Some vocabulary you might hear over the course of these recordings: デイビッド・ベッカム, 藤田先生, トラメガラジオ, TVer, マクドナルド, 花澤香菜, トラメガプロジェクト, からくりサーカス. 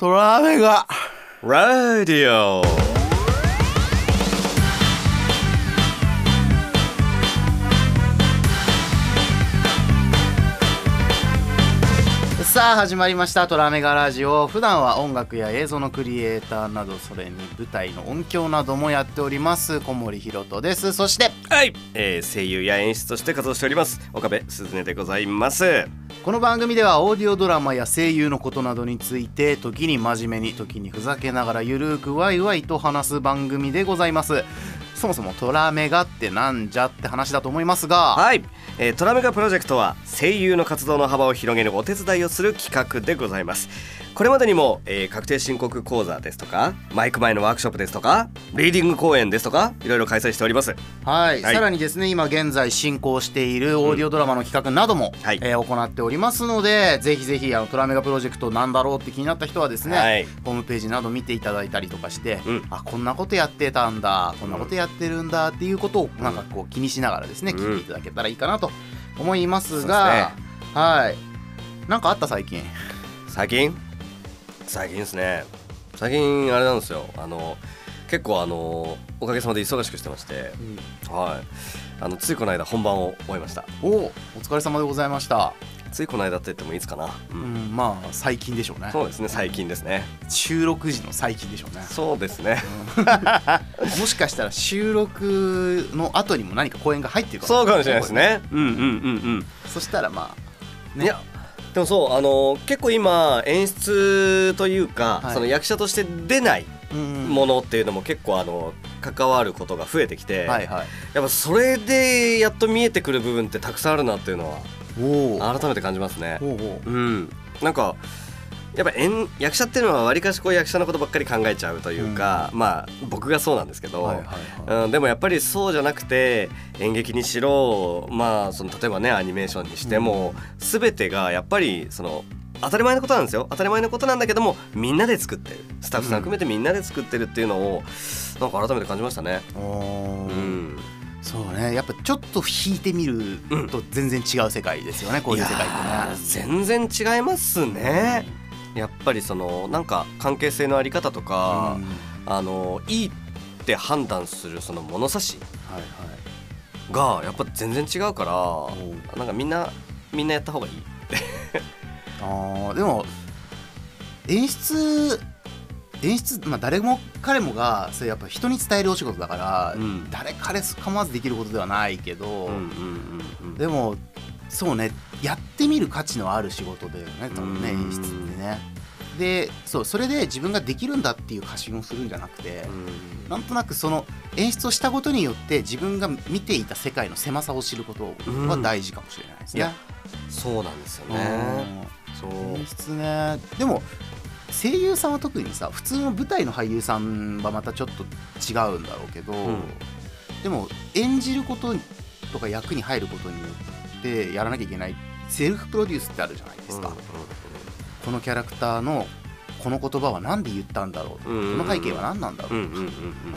トラベガラディオ。さあ始まりました、トラメガラジオ。普段は音楽や映像のクリエイターなど、それに舞台の音響などもやっております小森ひろとです。そして、はい声優や演出として活動しております岡部すずねでございます。この番組ではオーディオドラマや声優のことなどについて、時に真面目に、時にふざけながらゆるくワイワイと話す番組でございます。そもそもトラメガってなんじゃって話だと思いますが、はい、トラメガプロジェクトは声優の活動の幅を広げるお手伝いをする企画でございます。これまでにも、確定申告講座ですとか、マイク前のワークショップですとか、リーディング講演ですとか、いろいろ開催しております。はい、さらにですね、今現在進行しているオーディオドラマの企画なども、はい行っておりますので、ぜひぜひトラメガプロジェクトなんだろうって気になった人はですね、はい、ホームページなど見ていただいたりとかして、うん、あ、こんなことやってたんだ、こんなことやってるんだっていうことをなんかこう気にしながらですね、聞いていただけたらいいかなと思いますが、そうですね、はい、なんかあった最近？最近ですね、最近あれなんですよ、結構おかげさまで忙しくしてまして、うん、はい、ついこの間本番を終えました。お疲れ様でございました。ついこの間って言ってもいつかな、うんうん、まあ最近でしょうね。そうですね、最近ですね。収録時の最近でしょうね。そうですね、うん、もしかしたら収録の後にも何か公演が入ってるかもしれない。そうかもしれないですね。うんうんうんうん。そしたらまあね、いやでもそう、結構今演出というか、はい、その役者として出ないものっていうのも結構関わることが増えてきて、はいはい、やっぱそれでやっと見えてくる部分ってたくさんあるなっていうのは改めて感じますね。うん、なんかやっぱ役者っていうのはわりかしこう役者のことばっかり考えちゃうというか、うん、まあ僕がそうなんですけど、はいはいはい、うん、でもやっぱりそうじゃなくて、演劇にしろ、まあその例えばねアニメーションにしても、うん、全てがやっぱりその当たり前のことなんですよ。当たり前のことなんだけども、みんなで作ってる、スタッフさん含めてみんなで作ってるっていうのを、うん、なんか改めて感じましたね。うん、そうね、やっぱちょっと引いてみると全然違う世界ですよね、うん、こういう世界ってね。全然違いますね、うん、やっぱりそのなんか関係性のあり方とか、うん、いいって判断するその物差しがやっぱ全然違うから、なんかみんなやった方がいい。あ、でも演出、まあ、誰も彼もがそれやっぱ人に伝えるお仕事だから、うん、誰彼構わずできることではないけど、うんうんうんうん、でもそうね、やってみる価値のある仕事だよね、多分ね、演出ってね。で、そう、それで自分ができるんだっていう過信をするんじゃなくて、なんとなくその演出をしたことによって自分が見ていた世界の狭さを知ることは大事かもしれないですね。いや、そうなんですよね。そう、演出ね。でも声優さんは特にさ、普通の舞台の俳優さんはまたちょっと違うんだろうけど、うん、でも演じることとか役に入ることによってでやらなきゃいけないセルフプロデュースってあるじゃないですか、うんうんうん、このキャラクターのこの言葉は何で言ったんだろう、うんうんうん、この背景は何なんだろう、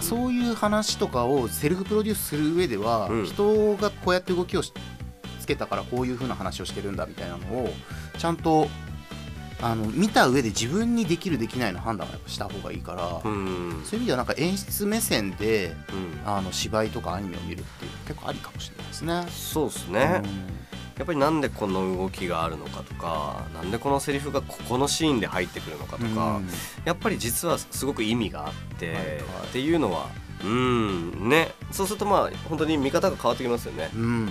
そういう話とかをセルフプロデュースする上では、うん、人がこうやって動きをつけたからこういう風な話をしてるんだみたいなのをちゃんと見た上で自分にできるできないの判断をやっぱした方がいいから、うんうん、そういう意味ではなんか演出目線で、うん、芝居とかアニメを見るっていうのは結構ありかもしれないですね。そうですね、うん、やっぱりなんでこの動きがあるのかとか、なんでこのセリフがここのシーンで入ってくるのかとか、うん、やっぱり実はすごく意味があって、はいはい、っていうのは、うんね、そうするとまあ本当に見方が変わってきますよね。うん、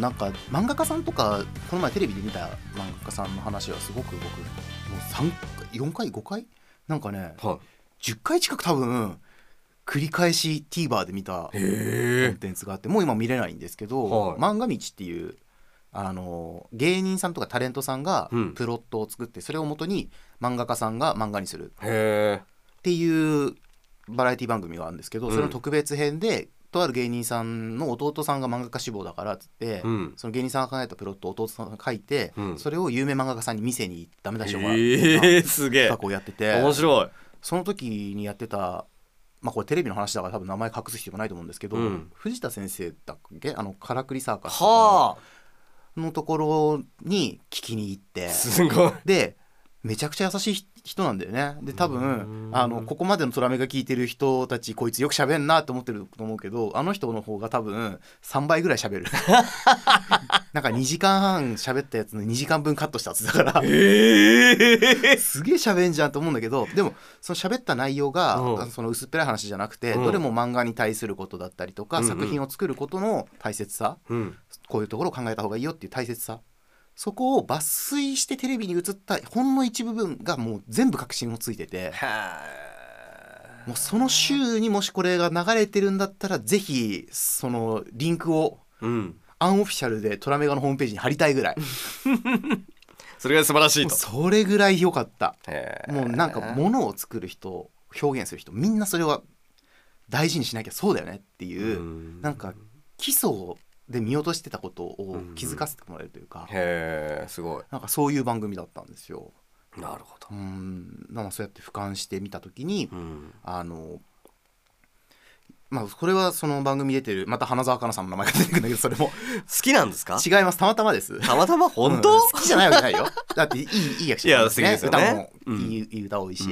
なんか漫画家さんとか、この前テレビで見た漫画家さんの話はすごく僕もう4回5回なんかね、はい、10回近く多分繰り返し TVer で見たコンテンツがあって、もう今見れないんですけど、はい、漫画道っていう芸人さんとかタレントさんがプロットを作って、うん、それを元に漫画家さんが漫画にするっていうバラエティ番組があるんですけど、それの特別編で、うん、とある芸人さんの弟さんが漫画家志望だからっつって、うん、その芸人さんが考えたプロットを弟さんが書いて、うん、それを有名漫画家さんに店にダメ出しをもらう企画をやってて、面白い。その時にやってた、まあこれテレビの話だから多分名前隠す必要もないと思うんですけど、うん、藤田先生だっけ、からくりサーカスのところに聞きに行って、すごい。でめちゃくちゃ優しい人なんだよね。で多分ここまでのトラメが聞いてる人たち、こいつよく喋んなって思ってると思うけど、あの人の方が多分3倍ぐらい喋るなんか2時間半喋ったやつの2時間分カットしたやつだからすげえ喋んじゃんと思うんだけど、でもその喋った内容が、うん、その薄っぺらい話じゃなくて、うん、どれも漫画に対することだったりとか、うんうん、作品を作ることの大切さ、うん、こういうところを考えた方がいいよっていう大切さ、そこを抜粋してテレビに映ったほんの一部分がもう全部確信をついてて、もうその週にもしこれが流れてるんだったら、ぜひそのリンクをアンオフィシャルでトラメガのホームページに貼りたいぐらいそれが素晴らしいと、それぐらい良かった。もうなんか物を作る人、表現する人、みんなそれは大事にしなきゃそうだよねっていう、なんか基礎をで見落としてたことを気づかせてもらえるというか、へーすごい、なんかそういう番組だったんですよ。なるほど。なんかそうやって俯瞰してみたときに、これはその番組出てる、また花澤香菜さんの名前が出てくるんだけど、それも好きなんですか？違います、たまたまです。たまたま本当、好きじゃないわけないよだっていい役者なんですね。いや素敵ですよね、歌もいい歌多いし、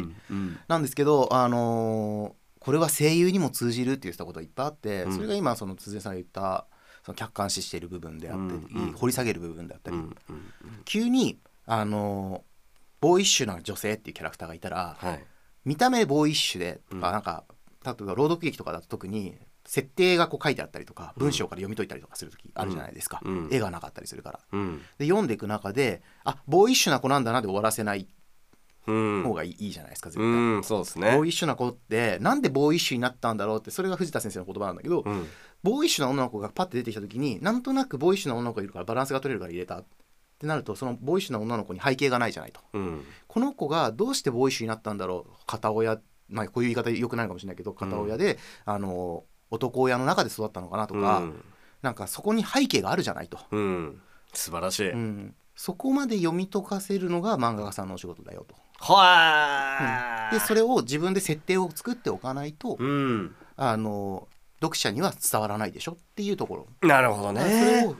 なんですけどこれは声優にも通じるって言ったことがいっぱいあって、それが今その辻さんが言ったその客観視している部分であったり、掘り下げる部分であったり、急にボーイッシュな女性っていうキャラクターがいたら、はい、見た目ボーイッシュでとか、なんか例えば朗読劇とかだと特に設定がこう書いてあったりとか、文章から読み解いたりとかする時あるじゃないですか、絵がなかったりするから、で読んでいく中で、あボーイッシュな子なんだなで終わらせない方がいいじゃないですか絶対、そうですね。ボーイッシュな子ってなんでボーイッシュになったんだろうって、それが藤田先生の言葉なんだけど、ボーイッシュな女の子がパッて出てきた時に、なんとなくボーイッシュな女の子がいるからバランスが取れるから入れたってなると、そのボーイッシュな女の子に背景がないじゃないと、この子がどうしてボーイッシュになったんだろう、片親、こういう言い方良くないかもしれないけど、片親で、男親の中で育ったのかなとか、なんかそこに背景があるじゃないと、素晴らしい、そこまで読み解かせるのが漫画家さんのお仕事だよと。はー、でそれを自分で設定を作っておかないと、読者には伝わらないでしょっていうところ。なるほどね。それを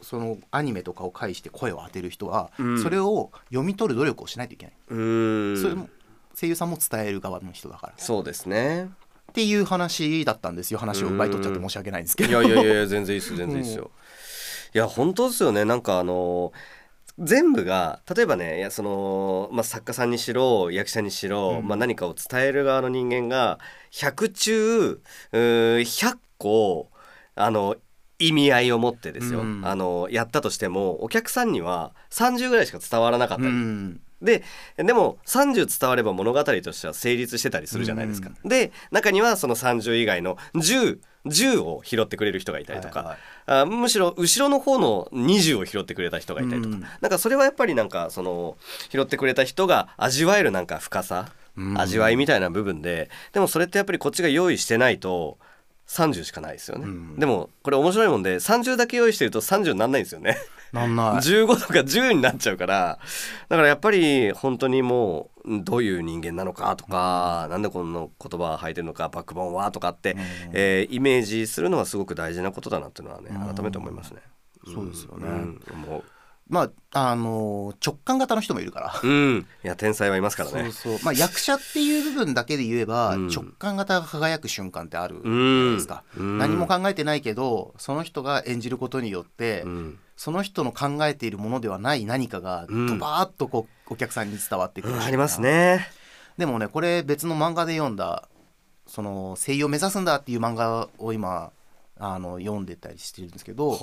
そのアニメとかを介して声を当てる人は、それを読み取る努力をしないといけない。それも声優さんも伝える側の人だから。そうですね。っていう話だったんですよ。話を奪い取っちゃって申し訳ないんですけど。いや全然いいです、全然いいですよ。いや本当ですよね。なんか全部が例えばね、いや作家さんにしろ役者にしろ、何かを伝える側の人間が100中100個意味合いを持ってですよ、やったとしてもお客さんには30ぐらいしか伝わらなかったり、でも30伝われば物語としては成立してたりするじゃないですか、で中にはその30以外の10を拾ってくれる人がいたりとか、むしろ後ろの方の20を拾ってくれた人がいたりとか、なんかそれはやっぱりなんかその拾ってくれた人が味わえるなんか深さ、味わいみたいな部分で、でもそれってやっぱりこっちが用意してないと30しかないですよね、でもこれ面白いもんで30だけ用意してると30になんないんですよねなんない15とか10になっちゃうから、だからやっぱり本当にもうどういう人間なのかとか、なんでこの言葉を吐いてるのか、バックボーンはとかって、イメージするのはすごく大事なことだなっていうのはね、改めて思いますね。そうですよね、もう直感型の人もいるから、いや天才はいますからね。役者っていう部分だけで言えば、直感型が輝く瞬間ってあるじゃないですか、何も考えてないけどその人が演じることによって、その人の考えているものではない何かがドバーッとこうお客さんに伝わってくる、ありますね。でもね、これ別の漫画で読んだ、その声優を目指すんだっていう漫画を今読んでたりしてるんですけど、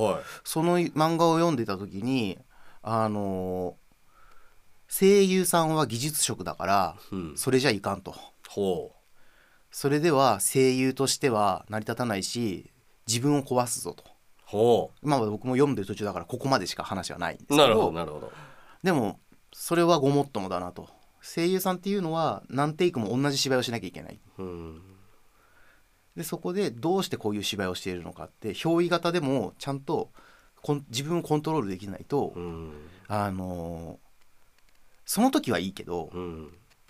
その漫画を読んでた時に声優さんは技術職だから、それじゃいかんと。それでは声優としては成り立たないし、自分を壊すぞと。今まで僕も読んでる途中だからここまでしか話はないんですけど、でもそれはごもっともだなと。声優さんっていうのは何テイクも同じ芝居をしなきゃいけない、でそこでどうしてこういう芝居をしているのかって、憑依型でもちゃんと自分をコントロールできないと、その時はいいけど、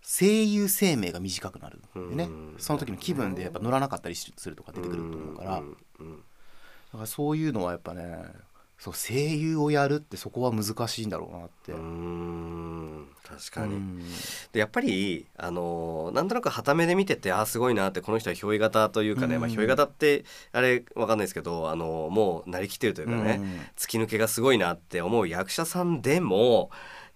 声優生命が短くなるんでね、その時の気分でやっぱ乗らなかったりするとか出てくると思うから、だからそういうのはやっぱね、そう声優をやるってそこは難しいんだろうなって。確かに、でやっぱりなんとなく傍目で見てて、あすごいなって、この人は憑依型というかね、憑依型ってあれわかんないですけど、もうなりきってるというかね、突き抜けがすごいなって思う役者さんでも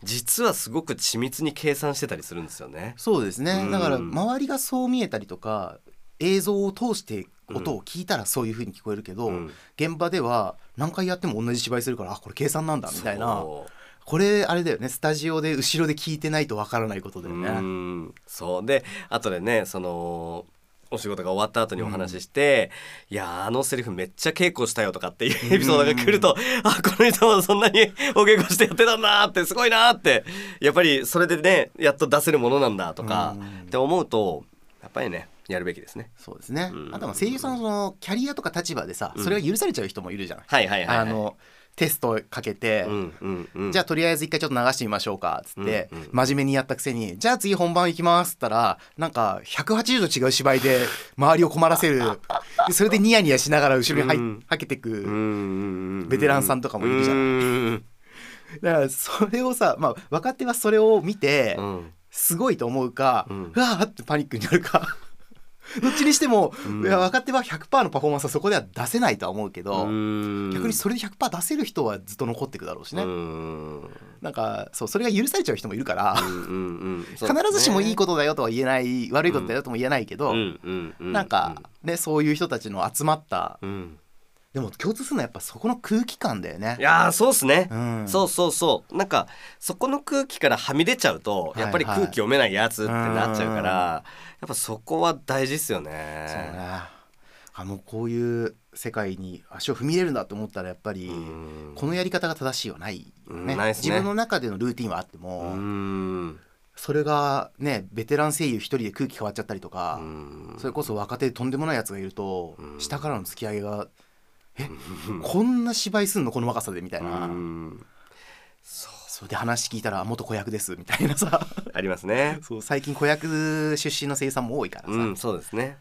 実はすごく緻密に計算してたりするんですよね。そうですね、だから周りがそう見えたりとか映像を通して音を聞いたらそういう風に聞こえるけど、現場では何回やっても同じ芝居するから、あこれ計算なんだみたいな、これあれだよね、スタジオで後ろで聞いてないとわからないことだよね。そうで後でね、そのお仕事が終わった後にお話しして、いやあのセリフめっちゃ稽古したよとかっていうエピソードが来ると、あこの人はそんなにお稽古してやってたんだってすごいなって、やっぱりそれでねやっと出せるものなんだとかって思うと、やっぱりねやるべきですね。そうですね、あとは声優さんの そのキャリアとか立場でさ、それが許されちゃう人もいるじゃない。テストかけて、じゃあとりあえず一回ちょっと流してみましょうかっつって、真面目にやったくせに、じゃあ次本番行きますっつったら、なんか180度違う芝居で周りを困らせるで、それでニヤニヤしながら後ろにはけてくベテランさんとかもいるじゃない。だからそれをさ、まあ若手はそれを見てすごいと思うか、うわーってパニックになるかどっちにしても、若手は 100% のパフォーマンスはそこでは出せないとは思うけど、逆にそれで 100% 出せる人はずっと残っていくだろうしね。なんか それが許されちゃう人もいるから必ずしもいいことだよとは言えない、悪いことだよとも言えないけど、なんか、ね、そういう人たちの集まった、でも共通するのはやっぱそこの空気感だよね。いやそうですね、そうそうそう、なんかそこの空気からはみ出ちゃうと、やっぱり空気読めないやつってなっちゃうから、やっぱそこは大事ですよね。そうね、こういう世界に足を踏み入れるんだと思ったら、やっぱりこのやり方が正しいはないよね。ないですね。自分の中でのルーティンはあっても、それがねベテラン声優一人で空気変わっちゃったりとか、それこそ若手でとんでもないやつがいると、下からの突き上げがえこんな芝居すんのこの若さでみたいな、それで話聞いたら元子役ですみたいなさありますね。そう最近子役出身の声優さんも多いからさ、そうですね、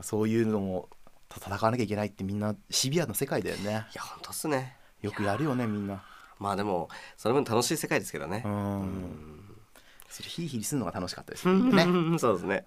そういうのも戦わなきゃいけないって、みんなシビアな世界だよね。いや本当っすね、よくやるよねみんな。まあでもその分楽しい世界ですけどね。ヒリヒリするのが楽しかったですね。そうですね。